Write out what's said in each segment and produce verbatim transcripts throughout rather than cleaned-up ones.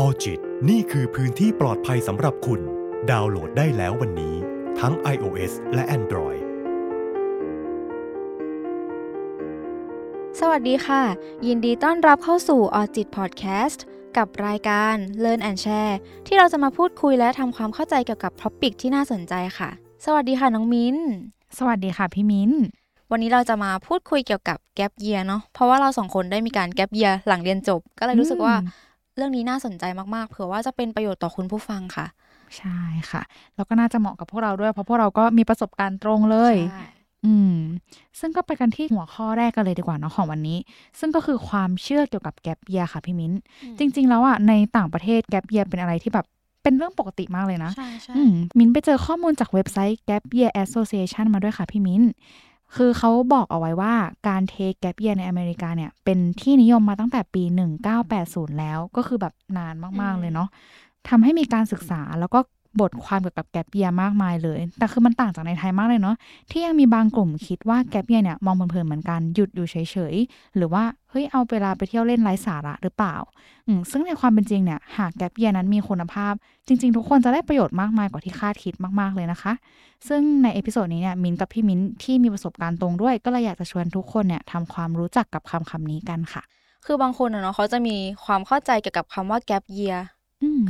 ออจิตนี่คือพื้นที่ปลอดภัยสำหรับคุณดาวน์โหลดได้แล้ววันนี้ทั้ง ไอ โอ เอส และ Android สวัสดีค่ะยินดีต้อนรับเข้าสู่ออจิตพอดแคสต์กับรายการ Learn and Share ที่เราจะมาพูดคุยและทำความเข้าใจเกี่ยวกับท็อปิกที่น่าสนใจค่ะสวัสดีค่ะน้องมิ้นสวัสดีค่ะพี่มิ้นวันนี้เราจะมาพูดคุยเกี่ยวกับ Gap Year เนาะเพราะว่าเราสองคนได้มีการ Gap Year หลังเรียนจบก็เลยรู้สึกว่าเรื่องนี้น่าสนใจมากๆเผื่อว่าจะเป็นประโยชน์ต่อคุณผู้ฟังค่ะใช่ค่ะแล้วก็น่าจะเหมาะกับพวกเราด้วยเพราะพวกเราก็มีประสบการณ์ตรงเลยอืมซึ่งก็ไปกันที่หัวข้อแรกกันเลยดีกว่าเนาะของวันนี้ซึ่งก็คือความเชื่อเกี่ยวกับแกปเยียร์ค่ะพี่มิ้นจริงๆแล้วอ่ะในต่างประเทศแกปเยียร์เป็นอะไรที่แบบเป็นเรื่องปกติมากเลยนะใช่ใช่มิ้นไปเจอข้อมูลจากเว็บไซต์ Gap Year Association มาด้วยค่ะพี่มิ้นคือเขาบอกเอาไว้ว่าการเทคแกปเยียร์ในอเมริกาเนี่ยเป็นที่นิยมมาตั้งแต่ปีหนึ่งพันเก้าร้อยแปดสิบแล้วก็คือแบบนานมากๆเลยเนาะทำให้มีการศึกษาแล้วก็บทความเกี่ยวกับแกปเยียร์มากมายเลยแต่คือมันต่างจากในไทยมากเลยเนาะที่ยังมีบางกลุ่มคิดว่าแกปเยียร์เนี่ยมองเพลินๆเหมือนกันหยุดอยู่เฉยๆหรือว่าเฮ้ยเอาเวลาไปเที่ยวเล่นไร้สาระหรือเปล่าอืมซึ่งในความเป็นจริงเนี่ยหากแกปเยียร์นั้นมีคุณภาพจริงๆทุกคนจะได้ประโยชน์มากมายกว่าที่คาดคิดมากๆเลยนะคะซึ่งในเอพิโซดนี้เนี่ยมิ้นกับพี่มิ้นที่มีประสบการณ์ตรงด้วยก็เลยอยากจะชวนทุกคนเนี่ยทำความรู้จักกับคำคำนี้กันค่ะคือบางคนเนาะเขาจะมีความเข้าใจเกี่ยวกับคำว่าแกปเยียร์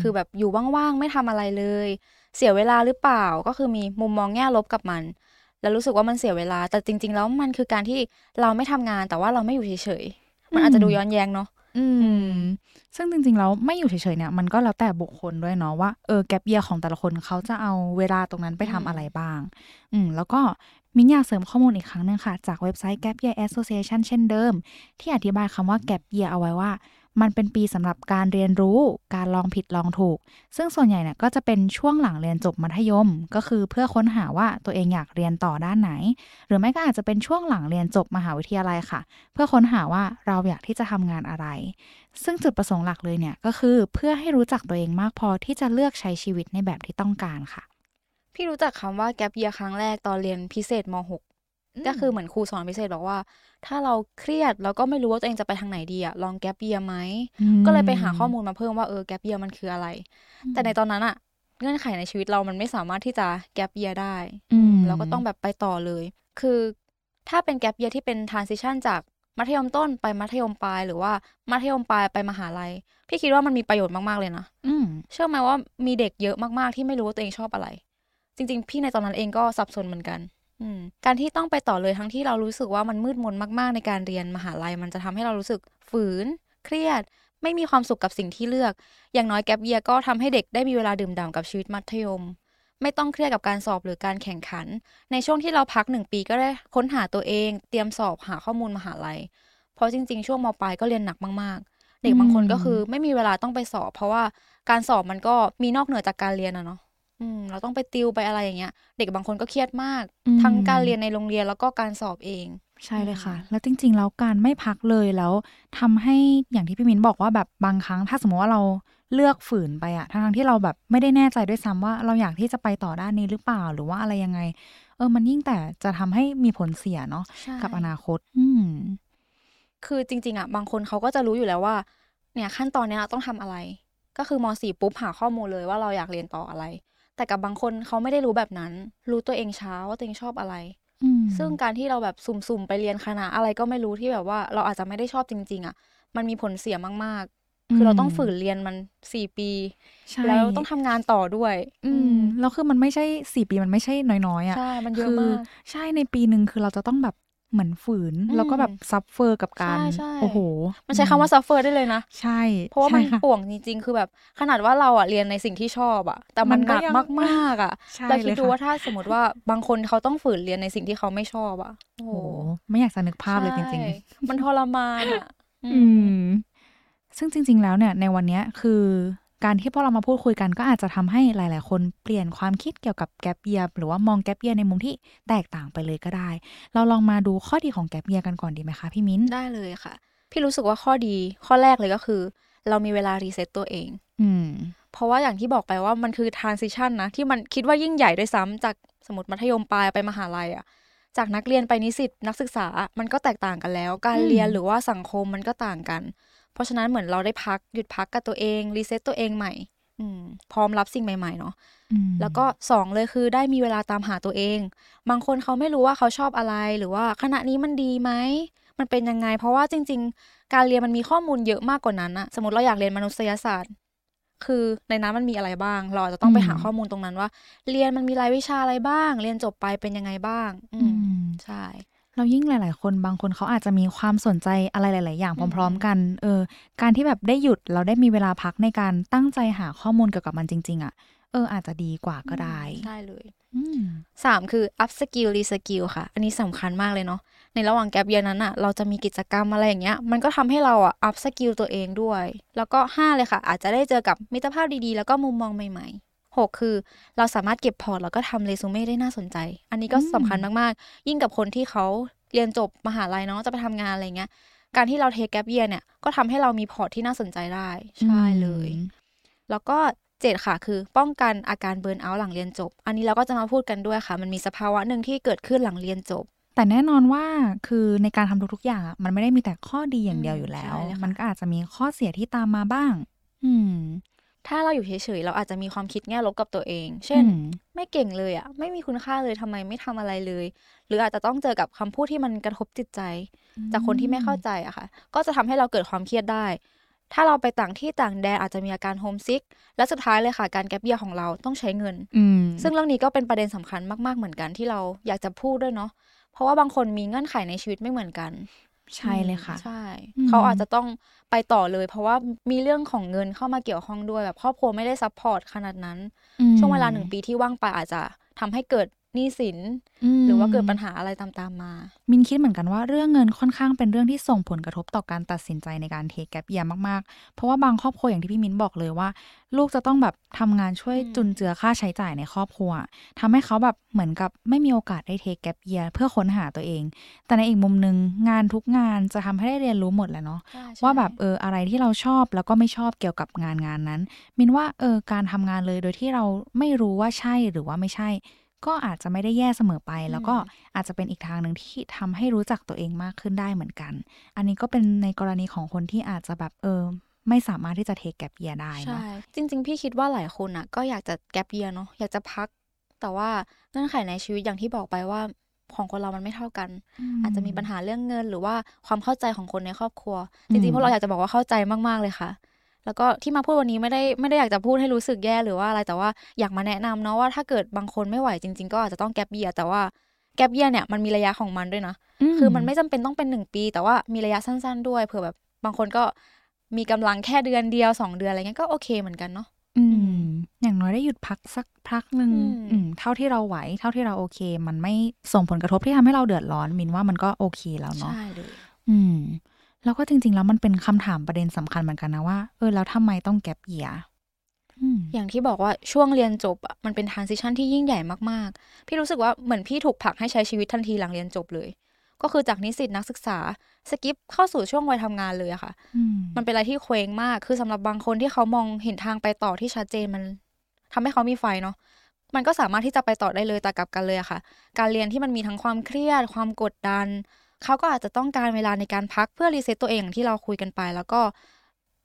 คือแบบอยู่ว่างๆไม่ทำอะไรเลยเสียเวลาหรือเปล่าก็คือมีมุมมองแง่ลบกับมันแล้วรู้สึกว่ามันเสียเวลาแต่จริงๆแล้วมันคือการที่เราไม่ทำงานแต่ว่าเราไม่อยู่เฉยๆมันอาจจะดูย้อนแย้งเนาะซึ่งจริงๆแล้วไม่อยู่เฉยๆเนี่ยมันก็แล้วแต่บุคคลด้วยเนาะว่าเออแกปเยียร์ของแต่ละคนเขาจะเอาเวลาตรงนั้นไปทำอะไรบ้างอืมแล้วก็มิ้นอยากเสริมข้อมูลอีกครั้งนึงค่ะจากเว็บไซต์ Gap Year Association เช่นเดิมที่อธิบายคำว่า Gap Year เอาไว้ว่ามันเป็นปีสำหรับการเรียนรู้การลองผิดลองถูกซึ่งส่วนใหญ่เนี่ยก็จะเป็นช่วงหลังเรียนจบมัธยมก็คือเพื่อค้นหาว่าตัวเองอยากเรียนต่อด้านไหนหรือไม่ก็อาจจะเป็นช่วงหลังเรียนจบมหาวิทยาลัยค่ะเพื่อค้นหาว่าเราอยากที่จะทำงานอะไรซึ่งจุดประสงค์หลักเลยเนี่ยก็คือเพื่อให้รู้จักตัวเองมากพอที่จะเลือกใช้ชีวิตในแบบที่ต้องการค่ะพี่รู้จักคำว่าแกปเยียร์ครั้งแรกตอนเรียนพิเศษม.หกก็คือเหมือนครูสอนพิเศษบอกว่าถ้าเราเครียดแล้วก็ไม่รู้ว่าตัวเองจะไปทางไหนดีอะลองแกปเยียร์ไหมก็เลยไปหาข้อมูลมาเพิ่มว่าเออแกปเยียร์มันคืออะไรแต่ในตอนนั้นอะเงื่อนไขในชีวิตเรามันไม่สามารถที่จะแกปเยียร์ได้เราก็ต้องแบบไปต่อเลยคือถ้าเป็นแกปเยียร์ที่เป็นทรานซิชันจากมัธยมต้นไปมัธยมปลายหรือว่ามัธยมปลายไปมหาลัยพี่คิดว่ามันมีประโยชน์มากๆเลยนะเชื่อไหมว่ามีเด็กเยอะมากๆที่ไม่รู้ว่าตัวเองชอบอะไรจริงๆพี่ในตอนนั้นเองก็สับสนเหมือนกันการที่ต้องไปต่อเลยทั้งที่เรารู้สึกว่ามันมืดมนมากๆในการเรียนมหาลัยมันจะทำให้เรารู้สึกฝืนเครียดไม่มีความสุขกับสิ่งที่เลือกอย่างน้อยแกปเยียร์ก็ทำให้เด็กได้มีเวลาดื่มด่ำกับชีวิตมัธยมไม่ต้องเครียดกับการสอบหรือการแข่งขันในช่วงที่เราพักหนึ่งปีก็ได้ค้นหาตัวเองเตรียมสอบหาข้อมูลมหาลัยเพราะจริงๆช่วงมปลายก็เรียนหนักมากๆเด็กบางคนก็คือไม่มีเวลาต้องไปสอบเพราะว่าการสอบมันก็มีนอกเหนือจากการเรียนอะเนาะอืมเราต้องไปติวไปอะไรอย่างเงี้ยเด็กบางคนก็เครียดมากทั้งการเรียนในโรงเรียนแล้วก็การสอบเองใช่เลยค่ะแล้วจริงๆแล้วการไม่พักเลยแล้วทำให้อย่างที่พี่มิ้นบอกว่าแบบบางครั้งถ้าสมมติว่าเราเลือกฝืนไปอะทั้งๆที่เราแบบไม่ได้แน่ใจด้วยซ้ำว่าเราอยากที่จะไปต่อด้านนี้หรือเปล่าหรือว่าอะไรยังไงเออมันยิ่งแต่จะทำให้มีผลเสียเนาะกับอนาคตอืมคือจริงๆอะบางคนเขาก็จะรู้อยู่แล้วว่าเนี่ยขั้นตอนเนี้ยต้องทำอะไรก็คือม.สี่ ปุ๊บหาข้อมูลเลยว่าเราอยากเรียนต่ออะไรแต่กับบางคนเขาไม่ได้รู้แบบนั้นรู้ตัวเองช้าว่าตัวเองชอบอะไรซึ่งการที่เราแบบสุ่มๆไปเรียนคณะอะไรก็ไม่รู้ที่แบบว่าเราอาจจะไม่ได้ชอบจริงๆอ่ะมันมีผลเสียมากๆคือเราต้องฝืนเรียนมันสี่ปีแล้วต้องทำงานต่อด้วยแล้วคือมันไม่ใช่สี่ปีมันไม่ใช่น้อยๆอ่ะใช่มันเยอะมากใช่ในปีนึงคือเราจะต้องแบบเหมือนฝืนแล้วก็แบบซัฟเฟอร์กับการโอ้โหมันใช้คำว่าซัฟเฟอร์ได้เลยนะใช่เพราะว่ามันป่วงจริงๆคือแบบขนาดว่าเราอ่ะเรียนในสิ่งที่ชอบอ่ะแต่มันหนักมากๆอ่ะเราคิดดูว่าถ้าสมมติว่าบางคนเขาต้องฝืนเรียนในสิ่งที่เขาไม่ชอบอ่ะโอ้โหไม่อยากจะนึกภาพเลยจริงๆมันทรมานอ่ะอืมซึ่งจริงๆแล้วเนี่ยในวันนี้คือการที่พวกเรามาพูดคุยกันก็อาจจะทำให้หลายๆคนเปลี่ยนความคิดเกี่ยวกับแกปเยียร์หรือว่ามองแกปเยียร์ในมุมที่แตกต่างไปเลยก็ได้เราลองมาดูข้อดีของแกปเยียร์กันก่อนดีไหมคะพี่มิ้นได้เลยค่ะพี่รู้สึกว่าข้อดีข้อแรกเลยก็คือเรามีเวลารีเซ็ตตัวเองอืมเพราะว่าอย่างที่บอกไปว่ามันคือ transition นะที่มันคิดว่ายิ่งใหญ่ด้วยซ้ำจากสมมติมัธยมปลายไปมหาลัยอ่ะจากนักเรียนไปนิสิตนักศึกษามันก็แตกต่างกันแล้วการเรียนหรือว่าสังคมมันก็ต่างกันพ เพราะฉะนั้นเหมือนเราได้พักหยุดพักกับตัวเองรีเซ็ตตัวเองใหม่พร้อมรับสิ่งใหม่ๆเนาะแล้วก็สองเลยคือได้มีเวลาตามหาตัวเองบางคนเขาไม่รู้ว่าเขาชอบอะไรหรือว่าขณะนี้มันดีไหมมันเป็นยังไงเพราะว่าจริงๆการเรียนมันมีข้อมูลเยอะมากกว่านั้นอะสมมติเราอยากเรียนมนุษยศาสตร์คือในนั้นมันมีอะไรบ้างเราจะต้องไปหาข้อมูลตรงนั้นว่าเรียนมันมีรายวิชาอะไรบ้างเรียนจบไปเป็นยังไงบ้างอืมใช่แล้วยิ่งหลายๆคนบางคนเขาอาจจะมีความสนใจอะไรหลายๆอย่างพร้อมๆกันเออการที่แบบได้หยุดเราได้มีเวลาพักในการตั้งใจหาข้อมูลเกี่ยวกับมันจริงๆอ่ะเอออาจจะดีกว่าก็ได้ได้เลยสามคือ up skill re skill ค่ะอันนี้สำคัญมากเลยเนาะในระหว่างแกปเยียร์นั้นอ่ะเราจะมีกิจกรรมอะไรอย่างเงี้ยมันก็ทำให้เราอ่ะ up skill ตัวเองด้วยแล้วก็ห้าเลยค่ะอาจจะได้เจอกับมิตรภาพดีๆแล้วก็มุมมองใหม่ๆหกคือเราสามารถเก็บพอร์ตแล้วก็ทำเรซูเม่ได้น่าสนใจอันนี้ก็สำคัญมากๆยิ่งกับคนที่เขาเรียนจบมหาลัยเนาะจะไปทำงานอะไรเงี้ยการที่เราเทคแกปเยียร์เนี่ยก็ทำให้เรามีพอร์ตที่น่าสนใจได้ใช่เลยแล้วก็เจ็ดค่ะคือป้องกันอาการเบิร์นเอาท์หลังเรียนจบอันนี้เราก็จะมาพูดกันด้วยค่ะมันมีสภาวะนึงที่เกิดขึ้นหลังเรียนจบแต่แน่นอนว่าคือในการทำทุกๆอย่างมันไม่ได้มีแต่ข้อดีอย่างเดียวอยู่แล้วมันก็อาจจะมีข้อเสียที่ตามมาบ้างอืมถ้าเราอยู่เฉยๆเราอาจจะมีความคิดแง่ลบกับตัวเองเช่นไม่เก่งเลยอ่ะไม่มีคุณค่าเลยทำไมไม่ทำอะไรเลยหรืออาจจะต้องเจอกับคำพูดที่มันกระทบจิตใจจากคนที่ไม่เข้าใจอะค่ะก็จะทำให้เราเกิดความเครียดได้ถ้าเราไปต่างที่ต่างแดนอาจจะมีอาการโฮมซิกและสุดท้ายเลยค่ะการแกปเยียร์ของเราต้องใช้เงินซึ่งเรื่องนี้ก็เป็นประเด็นสำคัญมากๆเหมือนกันที่เราอยากจะพูดด้วยเนาะเพราะว่าบางคนมีเงื่อนไขในชีวิตไม่เหมือนกันใช่เลยค่ะใช่เขาอาจจะต้องไปต่อเลยเพราะว่ามีเรื่องของเงินเข้ามาเกี่ยวข้องด้วยแบบครอบครัวไม่ได้ซัพพอร์ตขนาดนั้นช่วงเวลาหนึ่งปีที่ว่างไปอาจจะทำให้เกิดหนี้สินหรือว่าเกิดปัญหาอะไรตามๆมามินคิดเหมือนกันว่าเรื่องเงินค่อนข้างเป็นเรื่องที่ส่งผลกระทบต่อการตัดสินใจในการเทคแกปเยียร์มากๆเพราะว่าบางครอบครัวอย่างที่พี่มินบอกเลยว่าลูกจะต้องแบบทำงานช่วยจุนเจือค่าใช้จ่ายในครอบครัวทำให้เขาแบบเหมือนกับไม่มีโอกาสได้เทคแกปเยียร์เพื่อค้นหาตัวเองแต่ในอีกมุมนึงงานทุกงานจะทำให้ได้เรียนรู้หมดแหละเนาะว่าแบบเอออะไรที่เราชอบแล้วก็ไม่ชอบเกี่ยวกับงานงานนั้นมินว่าเออการทำงานเลยโดยที่เราไม่รู้ว่าใช่หรือว่าไม่ใช่ก็อาจจะไม่ได้แย่เสมอไปแล้วก็อาจจะเป็นอีกทางหนึ่งที่ทำให้รู้จักตัวเองมากขึ้นได้เหมือนกันอันนี้ก็เป็นในกรณีของคนที่อาจจะแบบเออไม่สามารถที่จะเทคแกปเยียร์ได้เนาะจริงๆพี่คิดว่าหลายคนอ่ะก็อยากจะแกปเยียร์เนาะอยากจะพักแต่ว่าเงื่อนไขในชีวิตอย่างที่บอกไปว่าของคนเรามันไม่เท่ากันอาจจะมีปัญหาเรื่องเงินหรือว่าความเข้าใจของคนในครอบครัวจริงๆพวกเราอยากจะบอกว่าเข้าใจมากๆเลยค่ะแล้วก็ที่มาพูดวันนี้ไม่ได้ไม่ได้อยากจะพูดให้รู้สึกแย่หรือว่าอะไรแต่ว่าอยากมาแนะนำเนาะว่าถ้าเกิดบางคนไม่ไหวจริงๆก็อาจจะต้องแกปเยียร์แต่ว่าแกปเยียร์เนี่ยมันมีระยะของมันด้วยนะคือมันไม่จำเป็นต้องเป็นหนึ่งปีแต่ว่ามีระยะสั้นๆด้วยเผื่อแบบบางคนก็มีกำลังแค่เดือนเดียวสองเดือนอะไรเงี้ยก็โอเคเหมือนกันเนาะอืมอย่างน้อยได้หยุดพักสักพักนึงอืมเท่าที่เราไหวเท่าที่เราโอเคมันไม่ส่งผลกระทบที่ทำให้เราเดือดร้อนมินว่ามันก็โอเคแล้วเนาะใช่เลยอืมแล้วก็จริงๆแล้วมันเป็นคำถามประเด็นสำคัญเหมือนกันนะว่าเออแล้วทำไมต้องแกปเยียร์อย่างที่บอกว่าช่วงเรียนจบมันเป็น transition ที่ยิ่งใหญ่มากๆพี่รู้สึกว่าเหมือนพี่ถูกผลักให้ใช้ชีวิตทันทีหลังเรียนจบเลยก็คือจากนิสิตนักศึกษาสกิปเข้าสู่ช่วงวัยทำงานเลยอะค่ะมันเป็นอะไรที่เคว้งมากคือสำหรับบางคนที่เขามองเห็นทางไปต่อที่ชัดเจนมันทำให้เขามีไฟเนาะมันก็สามารถที่จะไปต่อได้เลยแต่กลับกันเลยอะค่ะการเรียนที่มันมีทั้งความเครียดความกดดันเขาก็อาจจะต้องการเวลาในการพักเพื่อรีเซ็ตตัวเองที่เราคุยกันไปแล้วก็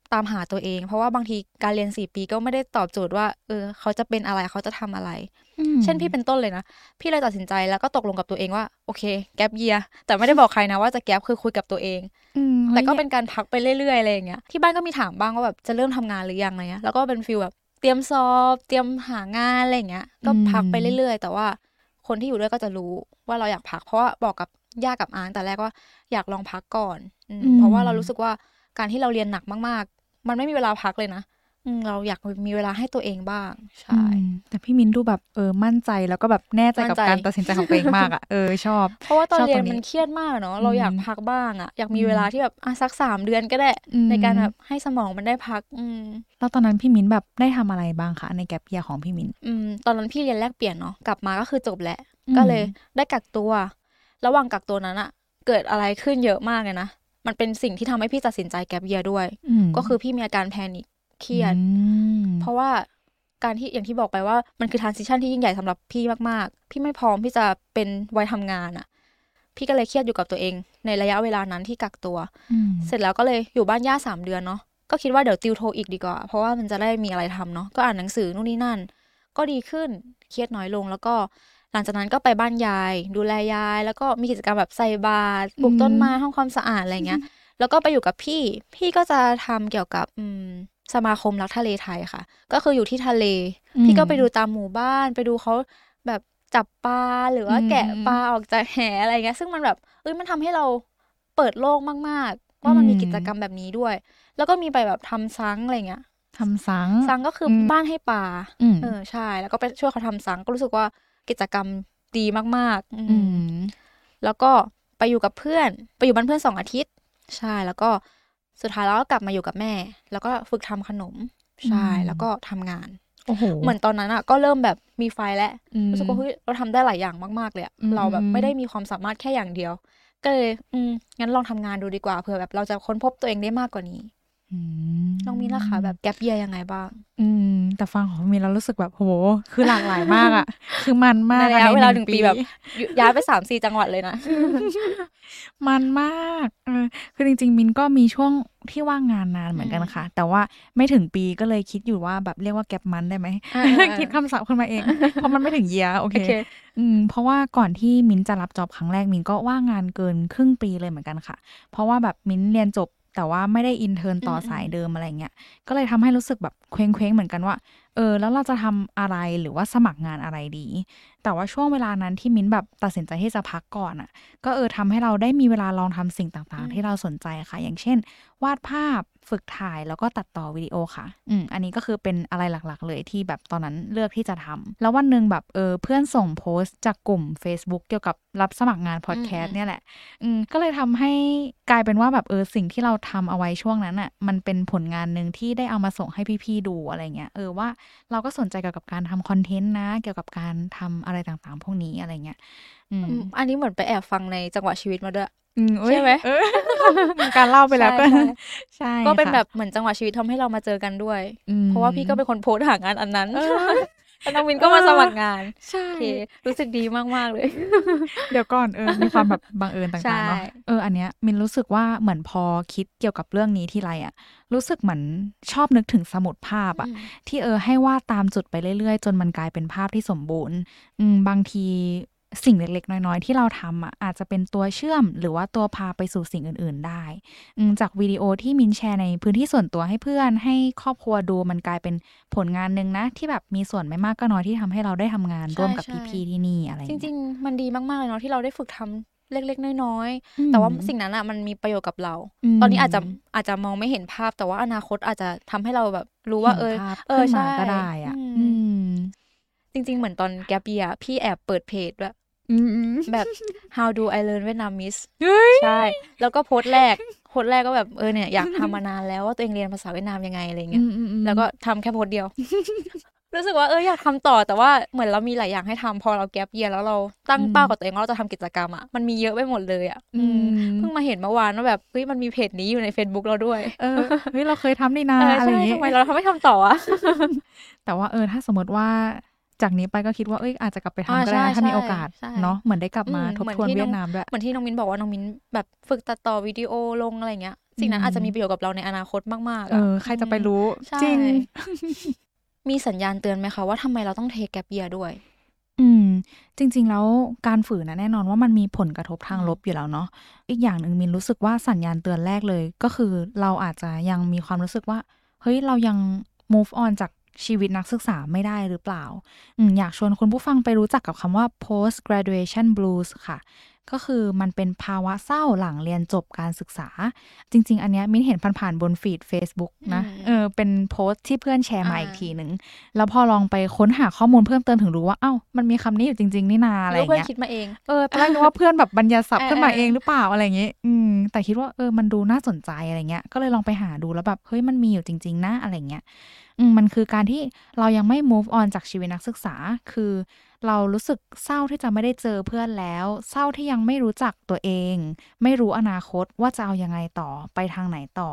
ตามหาตัวเองเพราะว่าบางทีการเรียนสี่ปีก็ไม่ได้ตอบโจทย์ว่าเออเขาจะเป็นอะไรเขาจะทำอะไรเช่นพี่เป็นต้นเลยนะพี่เลยตัดสินใจแล้วก็ตกลงกับตัวเองว่าโอเคแกปเยียร์แต่ไม่ได้บอกใครนะว่าจะแกปคือคุยกับตัวเองแต่ก็เป็นการพักไปเรื่อยๆอะไรอย่างเงี้ยที่บ้านก็มีถามบ้างว่าแบบจะเริ่มทำงานหรือยังอะไรเงี้ยแล้วก็เป็นฟีลแบบเตรียมสอบเตรียมหางานอะไรอย่างเงี้ยก็พักไปเรื่อยๆแต่ว่าคนที่อยู่ด้วยก็จะรู้ว่าเราอยากพักเพราะว่าบอกกับยากกับอาร์ตแต่แรกว่าอยากลองพักก่อนเพราะว่าเรารู้สึกว่าการที่เราเรียนหนักมากๆมันไม่มีเวลาพักเลยนะเราอยากมีเวลาให้ตัวเองบ้างใช่แต่พี่มิ้นดูแบบเออมั่นใจแล้วก็แบบแน่ใจกับการตัดสินใจของตัวเองมากอ่ะเออชอบเพราะว่าตอนเรียนมันเครียดมากเนาะเราอยากพักบ้างอ่ะอยากมีเวลาที่แบบอ่ะสักสามเดือนก็ได้ในการแบบให้สมองมันได้พักแล้วตอนนั้นพี่มิ้นแบบได้ทำอะไรบ้างคะในแกปเยียร์ของพี่มิ้นตอนนั้นพี่เรียนแลกเปลี่ยนเนาะกลับมาก็คือจบแหละก็เลยได้กักตัวระหว่างกักตัวนั้นอะเกิดอะไรขึ้นเยอะมากเลยนะมันเป็นสิ่งที่ทำให้พี่ตัดสินใจแกปเยียร์ด้วยก็คือพี่มีอาการแพนิคเครียดเพราะว่าการที่อย่างที่บอกไปว่ามันคือ transition ที่ยิ่งใหญ่สำหรับพี่มากๆพี่ไม่พร้อมที่จะเป็นวัยทำงานอะ พี่ก็เลยเครียดอยู่กับตัวเองในระยะเวลานั้นที่กักตัวเสร็จแล้วก็เลยอยู่บ้านย่าสามเดือนเนาะก็คิดว่าเดี๋ยวติวโทอีกดีกว่าเพราะว่ามันจะได้มีอะไรทำเนาะก็อ่านหนังสือนู่นนี่นั่นก็ดีขึ้นเครียดน้อยลงแล้วก็หลังจากนั้นก็ไปบ้านยายดูแลยายแล้วก็มีกิจกรรมแบบใส่บาตรปลูกต้นไม้ห้องความสะอาดอะไรเงี้ยแล้วก็ไปอยู่กับพี่พี่ก็จะทำเกี่ยวกับสมาคมรักทะเลไทยค่ะก็คืออยู่ที่ทะเลพี่ก็ไปดูตามหมู่บ้านไปดูเขาแบบจับปลาหรือว่าแกะปลาออกจากแหอะไรเงี้ยซึ่งมันแบบเอ้ยมันทำให้เราเปิดโลกมากๆว่ามันมีกิจกรรมแบบนี้ด้วยแล้วก็มีไปแบบทำซังอะไรเงี้ยทำซังซังก็คือบ้านให้ปลาเออใช่แล้วก็ไปช่วยเขาทำซังก็รู้สึกว่ากิจกรรมดีมากๆอืมแล้วก็ไปอยู่กับเพื่อนไปอยู่บ้านเพื่อนสองอาทิตย์ใช่แล้วก็สุดท้ายแล้วก็กลับมาอยู่กับแม่แล้วก็ฝึกทำขนมใช่แล้วก็ทำงานโอ้โหเหมือนตอนนั้นอ่ะก็เริ่มแบบมีไฟแล้วรู้สึกว่าเฮ้ยเราทำได้หลายอย่างมากๆเลยเราแบบไม่ได้มีความสามารถแค่อย่างเดียวก็เลยอืมงั้นลองทำงานดูดีกว่าเผื่อแบบเราจะค้นพบตัวเองได้มากกว่านี้น้องมีล่ะคะแบบแก็ปเยียร์ยังไงบ้างอืมแต่ฟังของมีแล้วรู้สึกแบบโหคือหลากหลายมากอ่ะคือมันมากในระยะเวลาหนึ่งปีแบบย้ายไป สามสี่ จังหวัดเลยนะมันมากเออคือจริงๆมินก็มีช่วงที่ว่างงานนานเหมือนกันค่ะแต่ว่าไม่ถึงปีก็เลยคิดอยู่ว่าแบบเรียกว่าแก็ปมันได้ไหม คิดคำศัพท์ขึ้นมาเอง เพราะมันไม่ถึงเยียร์โอเคอืมเพราะว่าก่อนที่มินจะรับจ็อบครั้งแรกมินก็ว่างงานเกินครึ่งปีเลยเหมือนกันค่ะเพราะว่าแบบมินเรียนจบแต่ว่าไม่ได้อินเทิร์นต่อสายเดิมอะไรเงี้ยก็เลยทำให้รู้สึกแบบเคว้งๆเหมือนกันว่าเออแล้วเราจะทำอะไรหรือว่าสมัครงานอะไรดีแต่ว่าช่วงเวลานั้นที่มิ้นแบบตัดสินใจที่จะพักก่อนอ่ะก็เออทำให้เราได้มีเวลาลองทำสิ่งต่างๆที่เราสนใจค่ะอย่างเช่นวาดภาพฝึกถ่ายแล้วก็ตัดต่อวิดีโอค่ะอืมอันนี้ก็คือเป็นอะไรหลักๆเลยที่แบบตอนนั้นเลือกที่จะทำแล้ววันนึงแบบเออเพื่อนส่งโพสต์จากกลุ่ม Facebook เกี่ยวกับรับสมัครงานพอดแคสต์เนี่ยแหละอืมก็เลยทำให้กลายเป็นว่าแบบเออสิ่งที่เราทำเอาไว้ช่วงนั้นอ่ะมันเป็นผลงานนึงที่ได้เอามาส่งให้พี่ๆดูอะไรเงี้ยเออว่าเราก็สนใจเกี่ยวกับการทำคอนเทนต์นะเกี่ยวกับการทำอะไรต่างๆพวกนี้อะไรเงี้ยอืมอันนี้เหมือนไปแอบฟังในจังหวะชีวิตมาด้วยใช่ไหม การเล่าไปแล้วก็ใช่ก็เป็นแบบเหมือนจังหวะชีวิตทำให้เรามาเจอกันด้วยเพราะว่าพี่ก็เป็นคนโพสต์หางานอันนั้นน้องวินก็มาสมัครงานใช่รู้สึกดีมากๆเลยเดี๋ยวก่อนเออมีความแบบบังเอิญต่างๆเนาะเอออันเนี้ยมินรู้สึกว่าเหมือนพอคิดเกี่ยวกับเรื่องนี้ทีไรอ่ะรู้สึกเหมือนชอบนึกถึงสมุดภาพอ่ะที่เออให้วาดตามจุดไปเรื่อยๆจนมันกลายเป็นภาพที่สมบูรณ์อืมบางทีสิ่งเล็กๆน้อยๆที่เราทำอ่ะอาจจะเป็นตัวเชื่อมหรือว่าตัวพาไปสู่สิ่งอื่นๆได้จากวิดีโอที่มินแชร์ในพื้นที่ส่วนตัวให้เพื่อนให้ครอบครัวดูมันกลายเป็นผลงานนึงนะที่แบบมีส่วนไม่มากก็น้อยที่ทำให้เราได้ทำงานร่วมกับพี่ๆที่นี่อะไรจริงๆมันดีมากๆเลยเนาะที่เราได้ฝึกทำเล็กๆน้อยๆแต่ว่าสิ่งนั้นอ่ะมันมีประโยชน์กับเราตอนนี้อาจจะอาจจะมองไม่เห็นภาพแต่ว่าอนาคตอาจจะทำให้เราแบบรู้ว่าเออเออใช่ก็ได้อ่ะจริงๆเหมือนตอนแกปเยียร์พี่แอบเปิดเพจด้วยแบบ how do I learn Vietnamese ใช่แล้วก็โพสต์แรกโพสต์แรกก็แบบเออเนี่ยอยากทำมานานแล้วว่าตัวเองเรียนภาษาเวียดนามยังไงอะไรเงี้ยแล้วก็ทำแค่โพสต์เดียว รู้สึกว่าเอออยากทำต่อแต่ว่าเหมือนเรามีหลายอย่างให้ทำพอเราแกปเยียร์แล้วเราตั้งเป้ากับตัวเองว่าเราจะทำกิจกรรมอ่ะมันมีเยอะไปหมดเลยอ่ะเพิ่งมาเห็นเมื่อวานว่าแบบเฮ้ยมันมีเพจนี้อยู่ใน Facebook เราด้วยเออเฮ้ยเราเคยทำนี่นาอะไรอย่างเงี้ยทำไมเราไม่ทำต่ออ่ะแต่ว่าเออถ้าสมมติว่าจากนี้ไปก็คิดว่าเอ้ยอาจจะกลับไปทำก็ได้ถ้ามีโอกาสเนาะเหมือนได้กลับมาทบทวนเวียดนามด้วยเหมือนที่น้องมิ้นบอกว่าน้องมิ้นแบบฝึกตัดต่อวิดีโอลงอะไรเงี้ยสิ่งนั้นอาจจะมีประโยชน์กับเราในอนาคตมากๆเออใครจะไปรู้จริง มีสัญญาณเตือนไหมคะว่าทำไมเราต้องเทแกปเยียร์ด้วยอืมจริงๆแล้วการฝืนนะแน่นอนว่ามันมีผลกระทบทางลบอยู่แล้วเนาะอีกอย่างนึงมิ้นรู้สึกว่าสัญญาณเตือนแรกเลยก็คือเราอาจจะยังมีความรู้สึกว่าเฮ้ยเรายัง move on จากชีวิตนักศึกษาไม่ได้หรือเปล่า อ, อยากชวนคุณผู้ฟังไปรู้จักกับคำว่า post graduation blues ค่ะก็คือมันเป็นภาวะเศร้าหลังเรียนจบการศึกษาจริงๆอันเนี้ยมิ้นเห็นผ่านๆบนฟีด Facebook นะเออเป็นโพสต์ที่เพื่อนแชร์มาอีกทีนึงแล้วพอลองไปค้นหาข้อมูลเพิ่มเติมถึงรู้ว่าเอ้ามันมีคำนี้อยู่จริงๆนี่นาอะไรเงี้ยเพื่อนคิดมาเองเออตอนแรกนึกว่าเพื่อนแบบบรรยายศัพท์ขึ้นมาเองหรือเปล่าอะไรอย่างงี้อืมแต่คิดว่าเออมันดูน่าสนใจอะไรเงี้ยก็เลยลองไปหาดูแล้วแบบเฮ้ยมันมีอยู่จริงๆนะอะไรเงี้ยอืมมันคือการที่เรายังไม่ move on จากชีวิตนักศึกษาคือเรารู้สึกเศร้าที่จะไม่ได้เจอเพื่อนแล้วเศร้าที่ยังไม่รู้จักตัวเองไม่รู้อนาคตว่าจะเอายังไงต่อไปทางไหนต่อ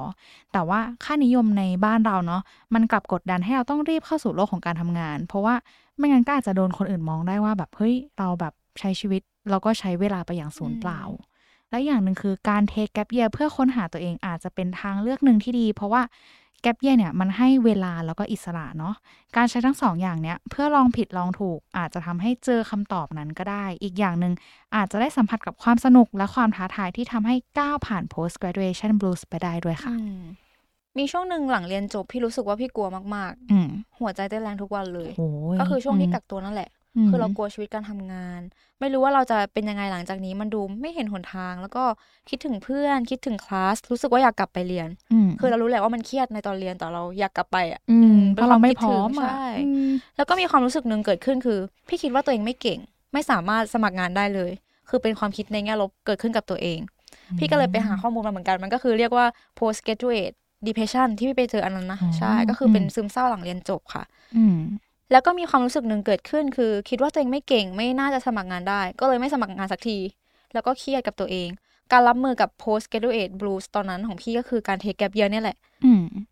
แต่ว่าค่านิยมในบ้านเราเนาะมันกลับกดดันให้เราต้องรีบเข้าสู่โลกของการทำงานเพราะว่าไม่งั้นก็อาจจะโดนคนอื่นมองได้ว่าแบบเฮ้ยเราแบบใช้ชีวิต เราก็ใช้เวลาไปอย่างสูญเปล่าและอย่างหนึ่งคือการเทคแกปเยียร์เพื่อค้นหาตัวเองอาจจะเป็นทางเลือกหนึ่งที่ดีเพราะว่าแกปเยียร์เนี่ยมันให้เวลาแล้วก็อิสระเนาะการใช้ทั้งสองอย่างเนี้ยเพื่อลองผิดลองถูกอาจจะทำให้เจอคำตอบนั้นก็ได้อีกอย่างหนึ่งอาจจะได้สัมผัสกับความสนุกและความท้าทายที่ทำให้ก้าวผ่าน post graduation blues ไปได้ด้วยค่ะมีช่วงหนึ่งหลังเรียนจบพี่รู้สึกว่าพี่กลัวมากๆหัวใจเต้นแรงทุกวันเลยก็คือช่วงที่กักตัวนั่นแหละคือเรากลัวชีวิตการทำงานไม่รู้ว่าเราจะเป็นยังไงหลังจากนี้มันดูไม่เห็นหนทางแล้วก็คิดถึงเพื่อนคิดถึงคลาสรู้สึกว่าอยากกลับไปเรียนคือเรารู้แหละว่ามันเครียดในตอนเรียนแต่เราอยากกลับไปอ่ะเพราะเราไม่พร้อมใช่แล้วก็มีความรู้สึกนึงเกิดขึ้นคือพี่คิดว่าตัวเองไม่เก่งไม่สามารถสมัครงานได้เลยคือเป็นความคิดในแง่ลบเกิดขึ้นกับตัวเองพี่ก็เลยไปหาข้อมูลมาเหมือนกันมันก็คือเรียกว่า post graduate depression ที่พี่ไปเจออันนั้นนะใช่ก็คือเป็นซึมเศร้าหลังเรียนจบค่ะแล้วก็มีความรู้สึกหนึ่งเกิดขึ้นคือคิดว่าตัวเองไม่เก่งไม่น่าจะสมัครงานได้ก็เลยไม่สมัครงานสักทีแล้วก็เครียดกับตัวเองการรับมือกับ post graduate blues ตอนนั้นของพี่ก็คือการ take gap year เนี่ยแหล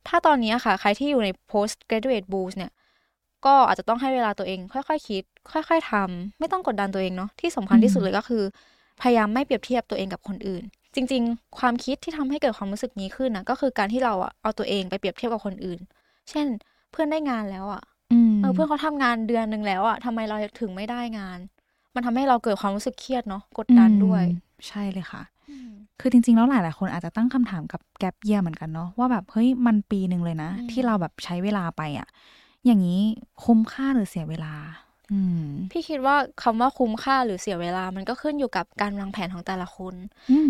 ะถ้าตอนนี้ค่ะใครที่อยู่ใน post graduate blues เนี่ยก็อาจจะต้องให้เวลาตัวเองค่อยๆคิดค่อยๆทำไม่ต้องกดดันตัวเองเนาะที่สำคัญที่สุดเลยก็คือพยายามไม่เปรียบเทียบตัวเองกับคนอื่นจริงๆความคิดที่ทำให้เกิดความรู้สึกนี้ขึ้นนะก็คือการที่เราอะเอาตัวเองไปเปรียบเทียบกับคนอื่นเช่นเพื่อนได้งานแล้วอะเออเพื่อนเขาทำงานเดือนนึงแล้วอะทำไมเราถึงไม่ได้งานมันทำให้เราเกิดความรู้สึกเครียดเนาะกดดันด้วยใช่เลยค่ะคือจริงๆแล้วหลายๆคนอาจจะตั้งคำถามกับแกปเยียร์เหมือนกันเนาะว่าแบบเฮ้ยมันปีนึงเลยนะที่เราแบบใช้เวลาไปอะอย่างนี้คุ้มค่าหรือเสียเวลาพี่คิดว่าคำว่าคุ้มค่าหรือเสียเวลามันก็ขึ้นอยู่กับการวางแผนของแต่ละคน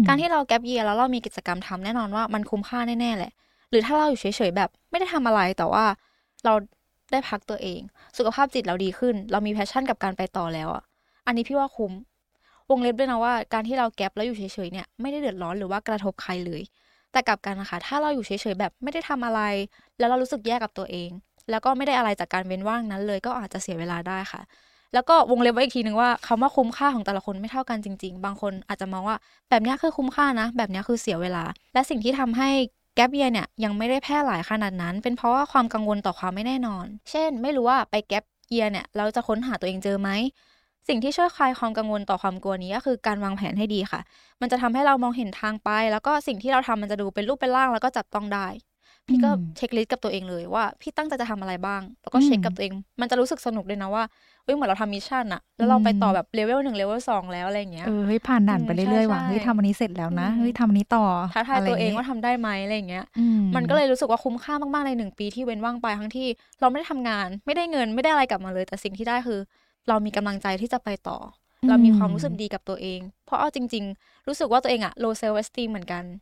การที่เราแกปเยียร์แล้วเรามีกิจกรรมทำแน่นอนว่ามันคุ้มค่าแน่ๆแหละหรือถ้าเราอยู่เฉยๆแบบไม่ได้ทำอะไรแต่ว่าเราได้พักตัวเองสุขภาพจิตเราดีขึ้นเรามีแพชชั่นกับการไปต่อแล้วอ่ะอันนี้พี่ว่าคุ้มวงเล็บด้วยนะว่าการที่เราแกปแล้วอยู่เฉยๆเนี่ยไม่ได้เดือดร้อนหรือว่ากระทบใครเลยแต่กลับกันนะคะถ้าเราอยู่เฉยๆแบบไม่ได้ทำอะไรแล้วเรารู้สึกแย่กับตัวเองแล้วก็ไม่ได้อะไรจากการเว้นว่างนั้นเลยก็อาจจะเสียเวลาได้ค่ะแล้วก็วงเล็บไว้อีกทีนึงว่าคำว่าคุ้มค่าของแต่ละคนไม่เท่ากันจริงๆบางคนอาจจะมองว่าแบบนี้คือคุ้มค่านะแบบนี้คือเสียเวลาและสิ่งที่ทำให้แกปเยียร์เนี่ยยังไม่ได้แพร่หลายขนาดนั้นเป็นเพราะว่าความกังวลต่อความไม่แน่นอนเช่นไม่รู้ว่าไปแกปเยียร์เนี่ยเราจะค้นหาตัวเองเจอไหมสิ่งที่ช่วยคลายความกังวลต่อความกลัวนี้ก็คือการวางแผนให้ดีค่ะมันจะทำให้เรามองเห็นทางไปแล้วก็สิ่งที่เราทำมันจะดูเป็นรูปเป็นร่างแล้วก็จับต้องได้พี่ก็เช็คลิสต์กับตัวเองเลยว่าพี่ตั้งใจจะทำอะไรบ้างแล้วก็เช็คกับตัวเองมันจะรู้สึกสนุกเลยนะว่าเอ้ยเหมือนเราทำมิชชั่นอะแล้วเราไปต่อแบบเลเวลหนึ่งเลเวลสองแล้วอะไรอย่างเงี้ยเออเฮ้ยผ่านด่านไปเรื่อยๆว่ะเฮ้ยทำอันนี้เสร็จแล้วนะเฮ้ยทำอันนี้ต่อท้าทายตัวเองว่าทำได้ไหมอะไรอย่างเงี้ยมันก็เลยรู้สึกว่าคุ้มค่ามากๆในหนึ่งปีที่เว้นว่างไปทั้งที่เราไม่ได้ทำงานไม่ได้เงินไม่ได้อะไรกลับมาเลยแต่สิ่งที่ได้คือเรามีกำลังใจที่จะไปต่อเรามีความรู้สึกดีกับตัวเองเพราะเอาจริงๆรู้สึกว่าตัวเองอะโลเซลฟ์เอสตีมเหมือนกัน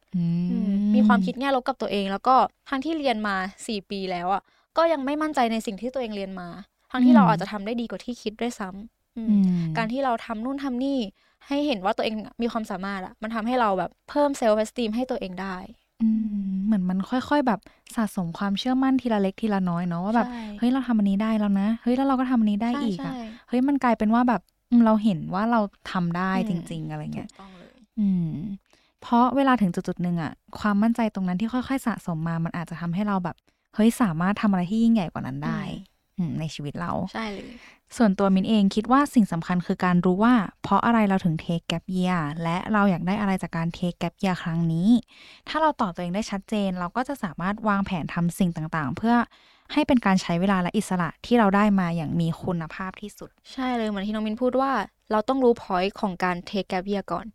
มีความคิดแง่ลบกับตัวเองแล้วก็ทั้งที่เรียนมาสี่ปีแล้วอะก็ยังไม่มั่นใจในสิ่งที่ตัวเองเรียนมาทั้งที่เราอาจจะทำได้ดีกว่าที่คิดด้วยซ้ำการที่เราทำนู่นทำนี่ให้เห็นว่าตัวเองมีความสามารถอะมันทำให้เราแบบเพิ่มเซลฟ์เอสตีมให้ตัวเองได้เหมือนมันค่อยๆแบบสะสมความเชื่อมั่นทีละเล็กทีละน้อยเนาะว่าแบบเฮ้ยเราทำอันนี้ได้แล้วนะเฮ้ยแล้วเราก็ทำอันนี้ได้อีกอะเฮ้ยมันกลายเป็นว่าแบบเราเห็นว่าเราทำได้จริงๆอะไรเงี้ยอืมเพราะเวลาถึงจุดๆนึงอะความมั่นใจตรงนั้นที่ค่อยๆสะสมมามันอาจจะทำให้เราแบบเฮ้ยสามารถทำอะไรที่ยิ่งใหญ่กว่านั้นได้ในชีวิตเราใช่เลยส่วนตัวมินเองคิดว่าสิ่งสำคัญคือการรู้ว่าเพราะอะไรเราถึงเทคแกปเยียร์และเราอยากได้อะไรจากการเทคแกปเยียร์ครั้งนี้ถ้าเราตอบตัวเองได้ชัดเจนเราก็จะสามารถวางแผนทำสิ่งต่างๆเพื่อให้เป็นการใช้เวลาและอิสระที่เราได้มาอย่างมีคุณภาพที่สุดใช่เลยเหมือนที่น้องมินพูดว่าเราต้องรู้ point ของการเทคแกปเยียร์ก่อน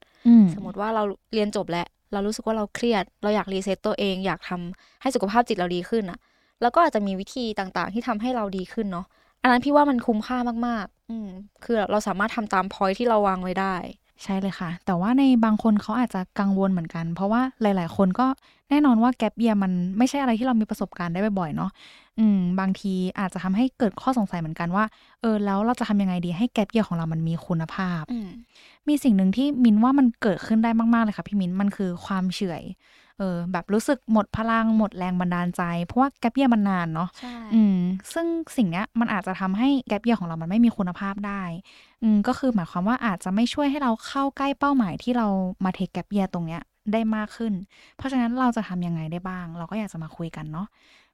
สมมติว่าเราเรียนจบแล้วเรารู้สึกว่าเราเครียดเราอยากรีเซ็ตตัวเองอยากทำให้สุขภาพจิตเราดีขึ้นอะแล้วก็อาจจะมีวิธีต่างๆที่ทำให้เราดีขึ้นเนาะอันนั้นพี่ว่ามันคุ้มค่ามากๆอืมคือเราสามารถทำตาม point ที่เราวางไว้ได้ใช่เลยค่ะแต่ว่าในบางคนเขาอาจจะกังวลเหมือนกันเพราะว่าหลายๆคนก็แน่นอนว่าแกปเยียร์มันไม่ใช่อะไรที่เรามีประสบการณ์ได้บ่อยๆเนาะอืมบางทีอาจจะทำให้เกิดข้อสงสัยเหมือนกันว่าเออแล้วเราจะทำยังไงดีให้แกปเยียร์ของเรามันมีคุณภาพมีสิ่งหนึ่งที่มินว่ามันเกิดขึ้นได้มากๆเลยค่ะพี่มินมันคือความเฉื่อยเออแบบรู้สึกหมดพลังหมดแรงบันดาลใจเพราะว่าแกปเยียร์มันนานเนาะใช่อืมซึ่งสิ่งเนี้ยมันอาจจะทำให้แกปเยียร์ของเรามันไม่มีคุณภาพได้อืมก็คือหมายความว่าอาจจะไม่ช่วยให้เราเข้าใกล้เป้าหมายที่เรามาเทคแกปเยียร์ตรงเนี้ยได้มากขึ้นเพราะฉะนั้นเราจะทำยังไงได้บ้างเราก็อยากจะมาคุยกันเนาะ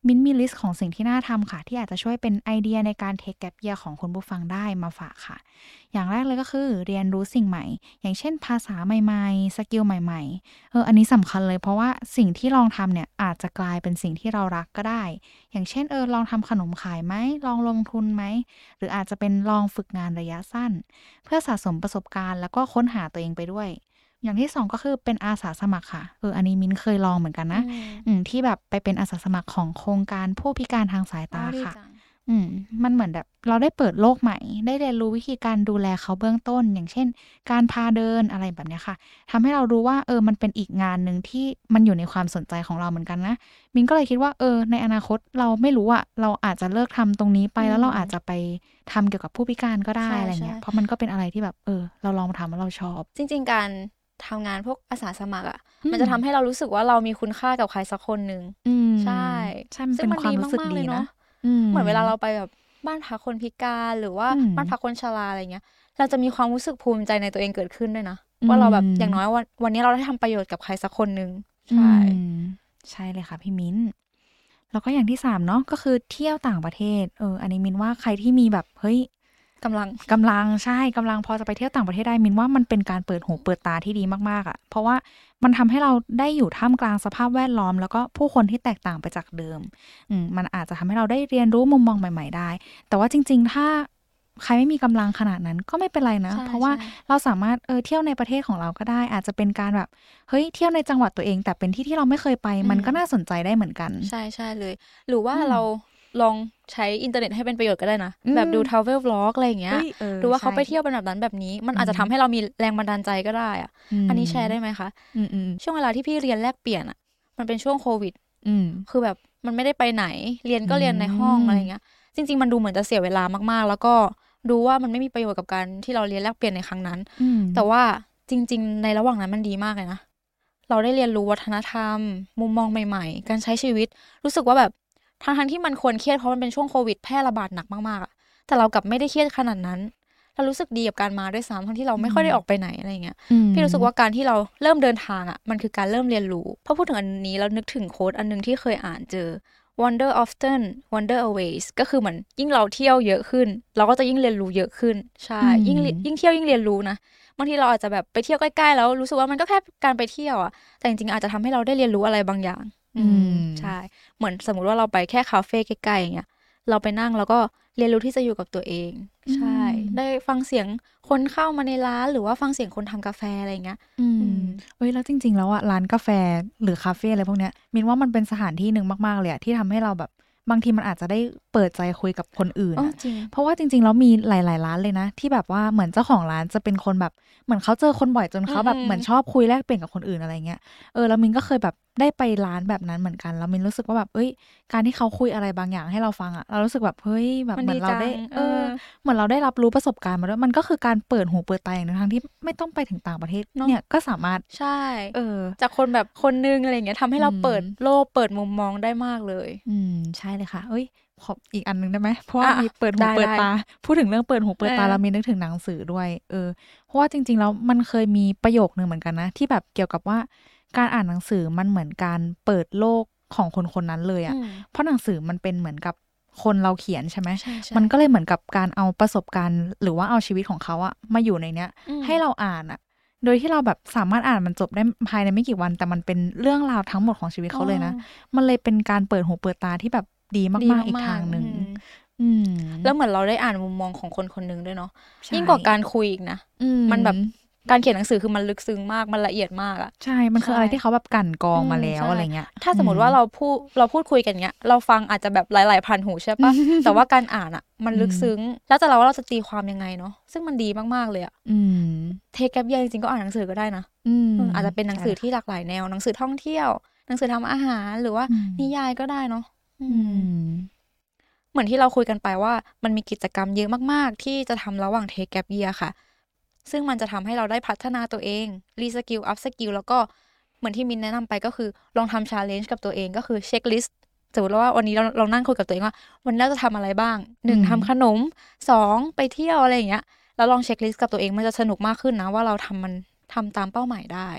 มิ้นมีลิสต์ของสิ่งที่น่าทำค่ะที่อาจจะช่วยเป็นไอเดียในการเทคแกปเยียร์ของคุณผู้ฟังได้มาฝากค่ะอย่างแรกเลยก็คือเรียนรู้สิ่งใหม่อย่างเช่นภาษาใหม่ๆสกิลใหม่ๆเอออันนี้สำคัญเลยเพราะว่าสิ่งที่ลองทำเนี่ยอาจจะกลายเป็นสิ่งที่เรารักก็ได้อย่างเช่นเออลองทำขนมขายไหมลองลงทุนไหมหรืออาจจะเป็นลองฝึกงานระยะสั้นเพื่อสะสมประสบการณ์แล้วก็ค้นหาตัวเองไปด้วยอย่างที่สองก็คือเป็นอาสาสมัครค่ะเอออันนี้มิ้นเคยลองเหมือนกันนะอืมที่แบบไปเป็นอาสาสมัครของโครงการผู้พิการทางสายตาค่ะอืมมันเหมือนแบบเราได้เปิดโลกใหม่ได้เรียนรู้วิธีการดูแลเขาเบื้องต้นอย่างเช่นการพาเดินอะไรแบบนี้ค่ะทำให้เรารู้ว่าเออมันเป็นอีกงานนึงที่มันอยู่ในความสนใจของเราเหมือนกันนะมิ้นก็เลยคิดว่าเออในอนาคตเราไม่รู้อะเราอาจจะเลิกทำตรงนี้ไปแล้วเราอาจจะไปทำเกี่ยวกับผู้พิการก็ได้อะไรเงี้ยเพราะมันก็เป็นอะไรที่แบบเออเราลองทำแล้วเราชอบจริงๆการทำงานพวกอาสาสมัครอ่ะมันจะทำให้เรารู้สึกว่าเรามีคุณค่ากับใครสักคนนึงใช่ใช่ซึ่งมันดีมากๆเลยเนาะเหมือนเวลาเราไปแบบบ้านพักคนพิการหรือว่าบ้านพักคนชราอะไรเงี้ยเราจะมีความรู้สึกภูมิใจในตัวเองเกิดขึ้นด้วยนะว่าเราแบบอย่างน้อยวันวันนี้เราได้ทำประโยชน์กับใครสักคนนึงใช่ใช่เลยค่ะพี่มิ้นแล้วก็อย่างที่สามเนาะก็คือเที่ยวต่างประเทศเอออันนี้มิ้นว่าใครที่มีแบบเฮ้ยกำลังกำลังใช่กำลังพอจะไปเที่ยวต่างประเทศได้มินว่ามันเป็นการเปิดหูเปิดตาที่ดีมากๆอ่ะเพราะว่ามันทำให้เราได้อยู่ท่ามกลางสภาพแวดล้อมแล้วก็ผู้คนที่แตกต่างไปจากเดิมอืมมันอาจจะทำให้เราได้เรียนรู้มุมมองใหม่ๆได้แต่ว่าจริงๆถ้าใครไม่มีกำลังขนาดนั้นก็ไม่เป็นไรนะเพราะว่าเราสามารถเออเที่ยวในประเทศของเราก็ได้อาจจะเป็นการแบบเฮ้ยเที่ยวในจังหวัดตัวเองแต่เป็นที่ที่เราไม่เคยไปมันก็น่าสนใจได้เหมือนกันใช่ๆเลยหรือว่าเราลองใช้อินเทอร์เน็ตให้เป็นประโยชน์ก็ได้นะแบบดู travel vlog อะไรอย่างเงี้ยดูว่าเขาไปเที่ยวเป็นแบบนั้นแบบนี้มันอาจจะทำให้เรามีแรงบันดาลใจก็ได้อ่ะอันนี้แชร์ได้ไหมคะช่วงเวลาที่พี่เรียนแลกเปลี่ยนอ่ะมันเป็นช่วงโควิดคือแบบมันไม่ได้ไปไหนเรียนก็เรียนในห้องอะไรเงี้ยจริงๆมันดูเหมือนจะเสียเวลามากๆแล้วก็ดูว่ามันไม่มีประโยชน์กับการที่เราเรียนแลกเปลี่ยนในครั้งนั้นแต่ว่าจริงๆในระหว่างนั้นมันดีมากเลยนะเราได้เรียนรู้วัฒนธรรมมุมมองใหม่ๆการใช้ชีวิตรู้สึกว่าแบบทั้งๆที่มันควรเครียดเพราะมันเป็นช่วงโควิดแพร่ระบาดหนักมากๆแต่เรากลับไม่ได้เครียดขนาดนั้นเรารู้สึกดีกับการมาด้วยซ้ำทั้งที่เราไม่ค่อยได้ออกไปไหนอะไรเงี้ยพี่รู้สึกว่าการที่เราเริ่มเดินทางอ่ะมันคือการเริ่มเรียนรู้พอพูดถึงอันนี้เรานึกถึงโค้ดอันนึงที่เคยอ่านเจอ wander often wander always ก็คือเหมือนยิ่งเราเที่ยวเยอะขึ้นเราก็จะยิ่งเรียนรู้เยอะขึ้นใช่ยิ่งยิ่งเที่ยวยิ่งเรียนรู้นะบางทีเราอาจจะแบบไปเที่ยวใกล้ๆแล้วรู้สึกว่ามันก็แค่การไปเที่ยวอ่ะแต่จริงๆอาจจะทำให้เราได้เรียนรู้อะไรบางอย่างอืมใช่เหมือนสมมุติว่าเราไปแค่คาเฟ่ใกล้ๆอย่างเงี้ยเราไปนั่งแล้วก็เรียนรู้ที่จะอยู่กับตัวเองใช่ได้ฟังเสียงคนเข้ามาในร้านหรือว่าฟังเสียงคนทำกาแฟอะไรเงี้ยอืมเอ้ยแล้วจริงๆแล้วอ่ะร้านกาแฟหรือคาเฟ่อะไรพวกเนี้ยมินว่ามันเป็นสถานที่นึงมากๆเลยอ่ะที่ทำให้เราแบบบางทีมันอาจจะได้เปิดใจคุยกับคนอื่นนะเพราะว่าจริงๆแล้วมีหลายๆร้านเลยนะที่แบบว่าเหมือนเจ้าของร้านจะเป็นคนแบบเหมือนเขาเจอคนบ่อยจนเขาแบบเหมือนชอบคุยแลกเปลี่ยนกับคนอื่นอะไรเงี้ยเออแล้วมินก็เคยแบบได้ไปร้านแบบนั้นเหมือนกันแล้วมินรู้สึกว่าแบบเอ้ยการที่เขาคุยอะไรบางอย่างให้เราฟังอะเรารู้สึกแบบเฮ้ยแบบเหมือนเราได้เออเหมือนเราได้รับรู้ประสบการณ์มาด้วยมันก็คือการเปิดหูเปิดตาอย่างนึงทั้งที่ไม่ต้องไปถึงต่างประเทศเนี่ยก็สามารถใช่เออจากคนแบบคนนึงอะไรอย่างเงี้ยทำให้เราเปิดโลกเปิดมุมมองได้มากเลยอืมใช่เลยค่ะเอ้ยขออีกอันนึงได้ไหมเพราะว่ามีเปิดหูเปิดตาพูดถึงเรื่องเปิดหูเปิดตาเรามีนึกถึงหนังสือด้วยเออเพราะว่าจริงๆแล้วมันเคยมีประโยคนึงเหมือนกันนะที่แบบเกี่ยวกับว่าการอ่านหนังสือมันเหมือนการเปิดโลกของคนคนนั้นเลยอ่ะเพราะหนังสือมันเป็นเหมือนกับคนเราเขียนใช่ไหมมันก็เลยเหมือนกับการเอาประสบการณ์หรือว่าเอาชีวิตของเขาอ่ะมาอยู่ในเนี้ยให้เราอ่านอ่ะโดยที่เราแบบสามารถอ่านมันจบได้ภายในไม่กี่วันแต่มันเป็นเรื่องราวทั้งหมดของชีวิตเขาเลยนะมันเลยเป็นการเปิดหูเปิดตาที่แบบดีมากๆอีกทางนึงแล้วเหมือนเราได้อ่านมุมมองของคนคนนึงด้วยเนาะยิ่งกว่าการคุยอีกนะมันแบบการเขียนหนังสือคือมันลึกซึ้งมากมันละเอียดมากอะใช่มันคืออะไรที่เขาแบบกั่นกรองมาแล้วอะไรเงี้ยถ้าสมมติว่าเราพูดเราพูดคุยกันเงี้ยเราฟังอาจจะแบบหลายๆพันหูใช่ปะ แต่ว่าการอ่านอะมันลึกซึ้งแล้วแต่เราว่าเราจะตีความยังไงเนาะซึ่งมันดีมากๆเลยอะเทคแกปเยียร์จริงๆก็อ่านหนังสือก็ได้นะอาจจะเป็นหนังสือที่หลากหลายแนวหนังสือท่องเที่ยวหนังสือทำอาหารหรือว่านิยายก็ได้เนาะเหมือนที่เราคุยกันไปว่ามันมีกิจกรรมเยอะมากๆที่จะทำระหว่างเทคแกปเยียร์ค่ะซึ่งมันจะทำให้เราได้พัฒนาตัวเองรีสกิลอัพสกิลแล้วก็เหมือนที่มินแนะนำไปก็คือลองทำชาเลนจ์กับตัวเองก็คือเช็คลิสต์สมมติว่าวันนี้เราลองนั่งคุยกับตัวเองว่าวันนี้เราจะทำอะไรบ้างหนึ่งทำขนมสองไปเที่ยวอะไรอย่างเงี้ยแล้วลองเช็คลิสต์กับตัวเองมันจะสนุกมากขึ้นนะว่าเราทำมันทำตามเป้าหมายได้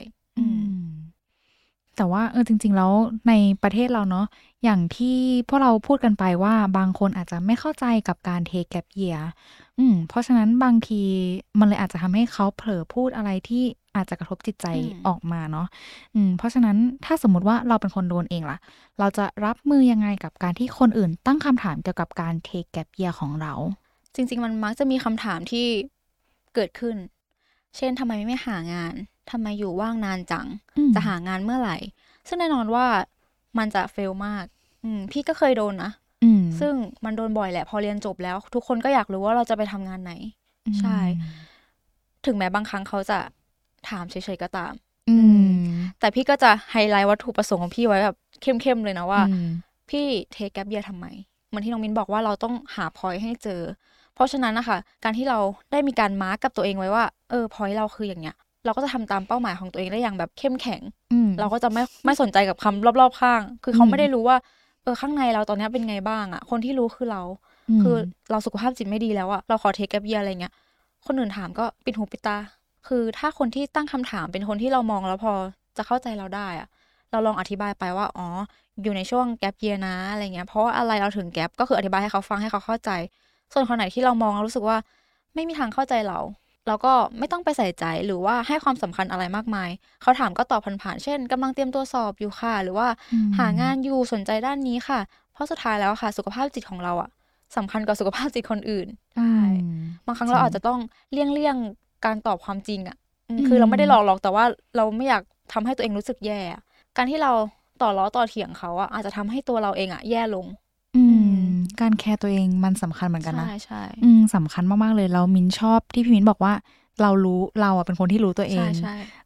แต่ว่าเออจริงๆแล้วในประเทศเราเนาะอย่างที่พวกเราพูดกันไปว่าบางคนอาจจะไม่เข้าใจกับการเทคแกปเยียร์อืมเพราะฉะนั้นบางทีมันเลยอาจจะทำให้เขาเผลอพูดอะไรที่อาจจะกระทบจิตใจออกมาเนาะอืมเพราะฉะนั้นถ้าสมมติว่าเราเป็นคนโดนเองล่ะเราจะรับมือยังไงกับการที่คนอื่นตั้งคำถามเกี่ยวกับการเทคแกปเยียร์ของเราจริงๆมันมักจะมีคำถามที่เกิดขึ้นเช่นทำไมไม่หางานทำไมอยู่ว่างนานจังจะหางานเมื่อไหร่ซึ่งแน่นอนว่ามันจะเฟลมากอืมพี่ก็เคยโดนนะซึ่งมันโดนบ่อยแหละพอเรียนจบแล้วทุกคนก็อยากรู้ว่าเราจะไปทำงานไหนใช่ถึงแม้บางครั้งเขาจะถามเฉยๆก็ตามแต่พี่ก็จะไฮไลท์วัตถุประสงค์ของพี่ไว้แบบเข้มๆเลยนะว่าพี่เทคแกปเยียร์ทำไมเหมือนที่น้องมิ้นบอกว่าเราต้องหาพอยต์ให้เจอเพราะฉะนั้นนะคะการที่เราได้มีการมาร์กกับตัวเองไว้ว่าเออพอยต์เราคืออย่างเนี้ยเราก็จะทำตามเป้าหมายของตัวเองได้อย่างแบบเข้มแข็งเราก็จะไม่ไม่สนใจกับคำรอบๆข้างคือเขาไม่ได้รู้ว่าเออข้างในเราตอนนี้เป็นไงบ้างอะคนที่รู้คือเราคือเราสุขภาพจิตไม่ดีแล้วอะเราขอเทคแกปเยียร์อะไรเงี้ยคนอื่นถามก็ปิดหูปิดตาคือถ้าคนที่ตั้งคำถามเป็นคนที่เรามองแล้วพอจะเข้าใจเราได้อะเราลองอธิบายไปว่าอ๋ออยู่ในช่วงแกปเยียร์นะอะไรเงี้ยเพราะอะไรเราถึงแกปก็คืออธิบายให้เขาฟังให้เขาเข้าใจส่วนคนไหนที่เรามองเรารู้สึกว่าไม่มีทางเข้าใจเราเราก็ไม่ต้องไปใส่ใจหรือว่าให้ความสำคัญอะไรมากมายเขาถามก็ตอบผ่านๆเช่นกำลังเตรียมตัวสอบอยู่ค่ะหรือว่าหางานอยู่สนใจด้านนี้ค่ะเพราะสุดท้ายแล้วค่ะสุขภาพจิตของเราอะสำคัญกว่าสุขภาพจิตคนอื่นใช่บางครั้งเราอาจจะต้องเลี่ยงเลี่ยงการตอบความจริงอะคือเราไม่ได้หลอกหรอกแต่ว่าเราไม่อยากทำให้ตัวเองรู้สึกแย่การที่เราต่อล้อต่อเถียงเขาอะอาจจะทำให้ตัวเราเองอะแย่ลงการแคร์ตัวเองมันสำคัญเหมือนกันนะใช่ๆสำคัญมากๆเลยเรามินชอบที่พี่มินบอกว่าเรารู้เราอ่ะเป็นคนที่รู้ตัวเอง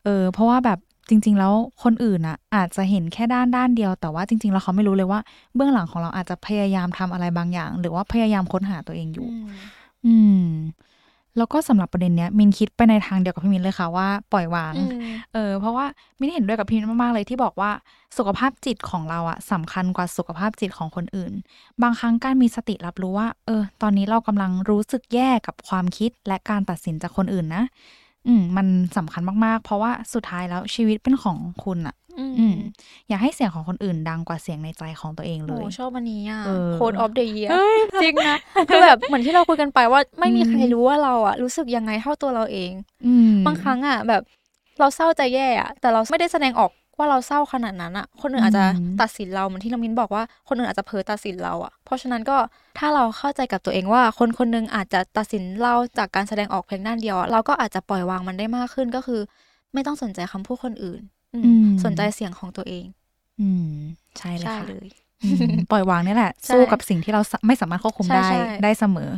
เออเพราะว่าแบบจริงๆแล้วคนอื่นอ่ะอาจจะเห็นแค่ด้านด้านเดียวแต่ว่าจริงๆแล้วเขาไม่รู้เลยว่าเบื้องหลังของเราอาจจะพยายามทำอะไรบางอย่างหรือว่าพยายามค้นหาตัวเองอยู่อืมแล้วก็สำหรับประเด็นเนี้ยมินคิดไปในทางเดียวกับพี่มินเลยค่ะว่าปล่อยวางเออเพราะว่ามินเห็นด้วยกับพี่มินมากๆเลยที่บอกว่าสุขภาพจิตของเราอะสำคัญกว่าสุขภาพจิตของคนอื่นบางครั้งการมีสติรับรู้ว่าเออตอนนี้เรากำลังรู้สึกแย่กับความคิดและการตัดสินจากคนอื่นนะอืมมันสำคัญมากๆเพราะว่าสุดท้ายแล้วชีวิตเป็นของคุณอะอืมอย่าให้เสียงของคนอื่นดังกว่าเสียงในใจของตัวเองเลยโอ้ชอบวันนี้อ่ะโค้ดออฟเดอะเยียร์จริงนะคือแบบเหมือนที่เราคุยกันไปว่าไม่มีใครรู้ว่าเราอ่ะรู้สึกยังไงเท่าตัวเราเองบางครั้งอ่ะแบบเราเศร้าใจแย่อ่ะแต่เราไม่ได้แสดงออกว่าเราเศร้าขนาดนั้นอ่ะคนอื่นอาจจะตัดสินเราเหมือนที่น้องมิ้นบอกว่าคนอื่นอาจจะเผลอตัดสินเราอ่ะเพราะฉะนั้นก็ถ้าเราเข้าใจกับตัวเองว่าคนคนนึงอาจจะตัดสินเราจากการแสดงออกเพียงด้านเดียวเราก็อาจจะปล่อยวางมันได้มากขึ้นก็คือไม่ต้องสนใจคำพูดคนอื่นสนใจเสียงของตัวเองอืมใช่เลยค่ะปล่อยวางนี่แหละสู้กับสิ่งที่เราไม่สามารถควบคุมได้ได้เสมอ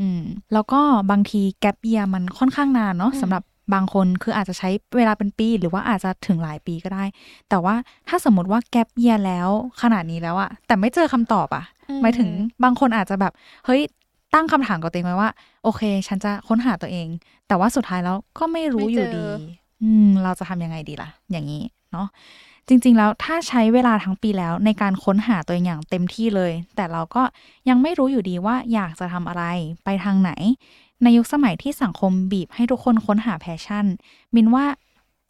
อืมแล้วก็บางทีแกปเยียร์มันค่อนข้างนานเนาะสำหรับบางคนคืออาจจะใช้เวลาเป็นปีหรือว่าอาจจะถึงหลายปีก็ได้แต่ว่าถ้าสมมติว่าแกปเยียร์แล้วขนาดนี้แล้วอะแต่ไม่เจอคำตอบอะหมายถึงบางคนอาจจะแบบเฮ้ยตั้งคำถามกับตัวเองไว้ว่าโอเคฉันจะค้นหาตัวเองแต่ว่าสุดท้ายแล้วก็ไม่รู้อยู่ดีเราจะทำยังไงดีล่ะอย่างนี้เนาะจริงๆแล้วถ้าใช้เวลาทั้งปีแล้วในการค้นหาตัวเองอย่างเต็มที่เลยแต่เราก็ยังไม่รู้อยู่ดีว่าอยากจะทำอะไรไปทางไหนในยุคสมัยที่สังคมบีบให้ทุกคนค้นหาแพชชั่นมินว่า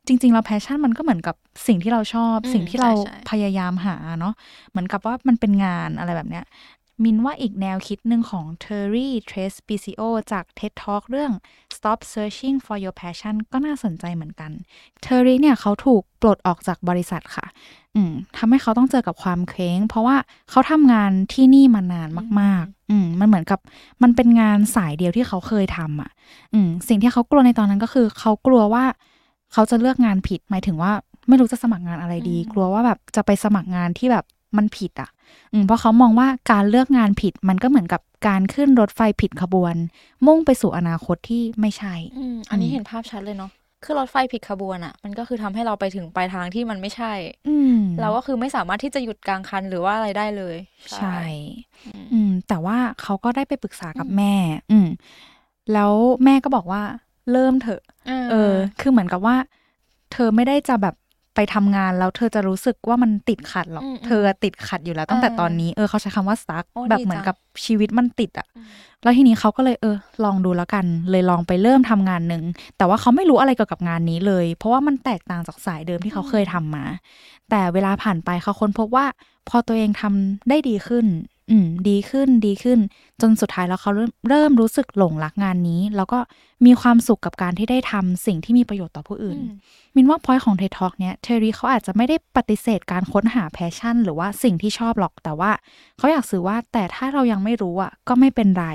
จริงๆแล้วแพชชั่นมันก็เหมือนกับสิ่งที่เราชอบสิ่งที่เราพยายามหาเนาะเหมือนกับว่ามันเป็นงานอะไรแบบเนี้ยมินว่าอีกแนวคิดหนึ่งของ Terri Trespacio จาก เท็ด Talk เรื่อง Stop Searching for Your Passion ก็น่าสนใจเหมือนกัน Terri เนี่ยเขาถูกปลดออกจากบริษัทค่ะอืมทำให้เขาต้องเจอกับความเคว้งเพราะว่าเขาทำงานที่นี่มานานมากๆอืมมันเหมือนกับมันเป็นงานสายเดียวที่เขาเคยทำอ่ะอืมสิ่งที่เขากลัวในตอนนั้นก็คือเขากลัวว่าเขาจะเลือกงานผิดหมายถึงว่าไม่รู้จะสมัครงานอะไรดีกลัวว่าแบบจะไปสมัครงานที่แบบมันผิดอ่ะเพราะเขามองว่าการเลือกงานผิดมันก็เหมือนกับการขึ้นรถไฟผิดขบวนมุ่งไปสู่อนาคตที่ไม่ใช่อันนี้เห็นภาพชัดเลยเนาะคือรถไฟผิดขบวนอ่ะมันก็คือทำให้เราไปถึงปลายทางที่มันไม่ใช่เราก็คือไม่สามารถที่จะหยุดกลางคันหรือว่าอะไรได้เลยใช่แต่ว่าเขาก็ได้ไปปรึกษากับแม่แล้วแม่ก็บอกว่าเริ่มเถอะเออคือเหมือนกับว่าเธอไม่ได้จะแบบ ไปทำงานแล้วเธอจะรู้สึกว่ามันติดขัดหรอกเธอติดขัดอยู่แล้วตั้งแต่ตอนนี้เออเขาใช้คำว่า stuck แบบเหมือนกับชีวิตมันติดอ่ะแล้วทีนี้เขาก็เลยเออลองดูแล้วกันเลยลองไปเริ่มทำงานหนึ่งแต่ว่าเขาไม่รู้อะไรเกี่ยวกับงานนี้เลยเพราะว่ามันแตกต่างจากสายเดิมที่เขาเคยทำมาแต่เวลาผ่านไปเขาค้นพบว่าพอตัวเองทำได้ดีขึ้นอืมดีขึ้นดีขึ้นจนสุดท้ายแล้วเขาเริ่มเริ่มรู้สึกหลงรักงานนี้แล้วก็มีความสุขกับการที่ได้ทำสิ่งที่มีประโยชน์ต่อผู้อื่นมินว่าพอยต์ของ เท็ด Talk เนี้ย Terri เขาอาจจะไม่ได้ปฏิเสธการค้นหาแพชชั่นหรือว่าสิ่งที่ชอบหรอกแต่ว่าเขาอยากสื่อว่าแต่ถ้าเรายังไม่รู้อ่ะก็ไม่เป็นไร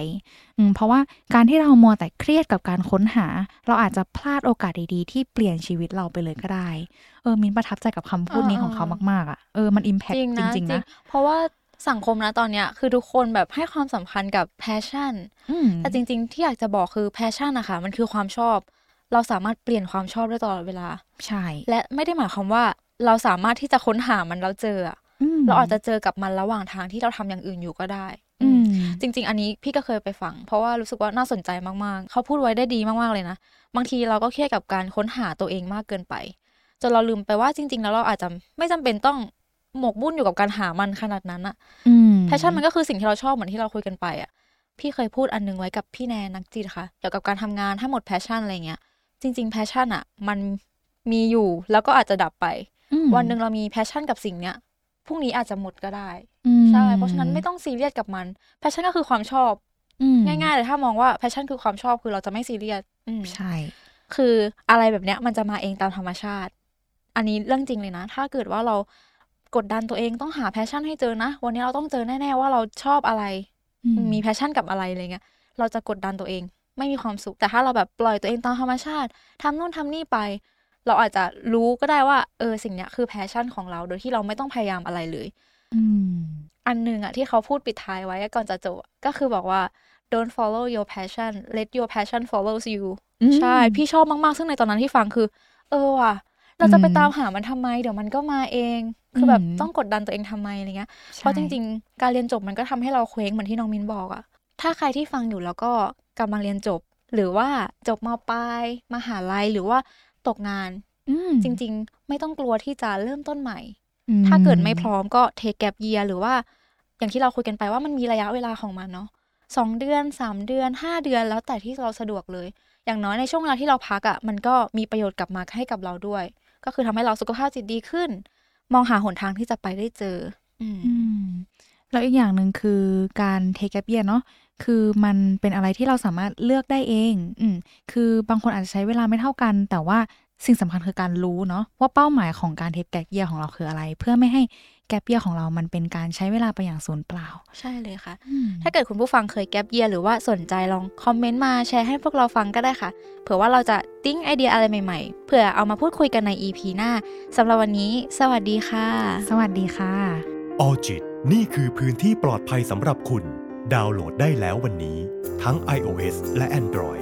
อืมเพราะว่าการที่เรามัวแต่เครียดกับการค้นหาเราอาจจะพลาดโอกาสดีๆที่เปลี่ยนชีวิตเราไปเลยก็ได้เออมินประทับใจกับคำพูดนี้ของเขามากๆอ่ะเออมัน impact จริงๆนะเพราะว่าสังคมนะตอนเนี้ยคือทุกคนแบบให้ความสำคัญกับแพชชั่นแต่จริงๆที่อยากจะบอกคือแพชชั่นนะคะมันคือความชอบเราสามารถเปลี่ยนความชอบได้ตลอดเวลาใช่และไม่ได้หมายความว่าเราสามารถที่จะค้นหามันแล้วเจอเราอาจจะเจอกับมันระหว่างทางที่เราทำอย่างอื่นอยู่ก็ได้จริงๆอันนี้พี่ก็เคยไปฟังเพราะว่ารู้สึกว่าน่าสนใจมากๆเขาพูดไว้ได้ดีมากๆเลยนะบางทีเราก็เครียดกับการค้นหาตัวเองมากเกินไปจนเราลืมไปว่าจริงๆแล้วเราอาจจะไม่จำเป็นต้องหมกบุ่นอยู่กับการหามันขนาดนั้นอะแพชชั่นมันก็คือสิ่งที่เราชอบเหมือนที่เราคุยกันไปอะพี่เคยพูดอันนึงไว้กับพี่แนนนักจิตค่ะเกี่ยวกับการทำงานให้หมดแพชชั่นอะไรเงี้ยจริงๆแพชชั่นอะมันมีอยู่แล้วก็อาจจะดับไปวันนึงเรามีแพชชั่นกับสิ่งเนี้ยพรุ่งนี้อาจจะหมดก็ได้ใช่เพราะฉะนั้นไม่ต้องซีเรียสกับมันแพชชั่นก็คือความชอบง่ายๆเลยถ้ามองว่าแพชชั่นคือความชอบคือเราจะไม่ซีเรียสใช่คืออะไรแบบเนี้ยมันจะมาเองตามธรรมชาติอันนี้เรื่องจริงเลยนะถ้าเกิดว่าเรากดดันตัวเองต้องหาแพชชั่นให้เจอนะวันนี้เราต้องเจอแน่ๆว่าเราชอบอะไรมีแพชชั่นกับอะไรอะไรเงี้ยเราจะกดดันตัวเองไม่มีความสุขแต่ถ้าเราแบบปล่อยตัวเองตามธรรมชาติทำนู่นทำนี่ไปเราอาจจะรู้ก็ได้ว่าเออสิ่งเนี้ยคือแพชชั่นของเราโดยที่เราไม่ต้องพยายามอะไรเลยอันนึงอะที่เขาพูดปิดท้ายไว้ก่อนจะจบก็คือบอกว่า don't follow your passion let your passion follows you ใช่พี่ชอบมากๆซึ่งในตอนนั้นที่ฟังคือเออว่ะเราจะไปตามหามันทำไมเดี๋ยวมันก็มาเองคือแบบต้องกดดันตัวเองทำไมอะไรเงี้ยเพราะจริงๆการเรียนจบมันก็ทำให้เราเคว้งเหมือนที่น้องมินบอกอะถ้าใครที่ฟังอยู่แล้วก็กำลังเรียนจบหรือว่าจบม.ปลายมหาลัยหรือว่าตกงานจริงๆไม่ต้องกลัวที่จะเริ่มต้นใหม่ถ้าเกิดไม่พร้อมก็เทคแกปเยียร์หรือว่าอย่างที่เราคุยกันไปว่ามันมีระยะเวลาของมันเนาะสองเดือนสามเดือนห้าเดือนแล้วแต่ที่เราสะดวกเลยอย่างน้อยในช่วงเวลาที่เราพักอะมันก็มีประโยชน์กลับมาให้กับเราด้วยก็คือทำให้เราสุขภาพจิตดีขึ้นมองหาหนทางที่จะไปได้เจออืมแล้วอีกอย่างหนึ่งคือการเทคแกปเยียร์เนาะคือมันเป็นอะไรที่เราสามารถเลือกได้เองอืมคือบางคนอาจจะใช้เวลาไม่เท่ากันแต่ว่าสิ่งสำคัญคือการรู้เนาะว่าเป้าหมายของการเทคแกปเยียร์ของเราคืออะไรเพื่อไม่ให้แกปเยียร์ของเรามันเป็นการใช้เวลาไปอย่างสูญเปล่าใช่เลยค่ะถ้าเกิดคุณผู้ฟังเคยแกปเยียร์หรือว่าสนใจลองคอมเมนต์มาแชร์ให้พวกเราฟังก็ได้ค่ะเผื่อว่าเราจะติ้งไอเดียอะไรใหม่ๆเผื่อเอามาพูดคุยกันใน อี พี หน้าสำหรับวันนี้สวัสดีค่ะสวัสดีค่ะออจิตนี่คือพื้นที่ปลอดภัยสำหรับคุณดาวน์โหลดได้แล้ววันนี้ทั้ง ไอ โอ เอส และ Android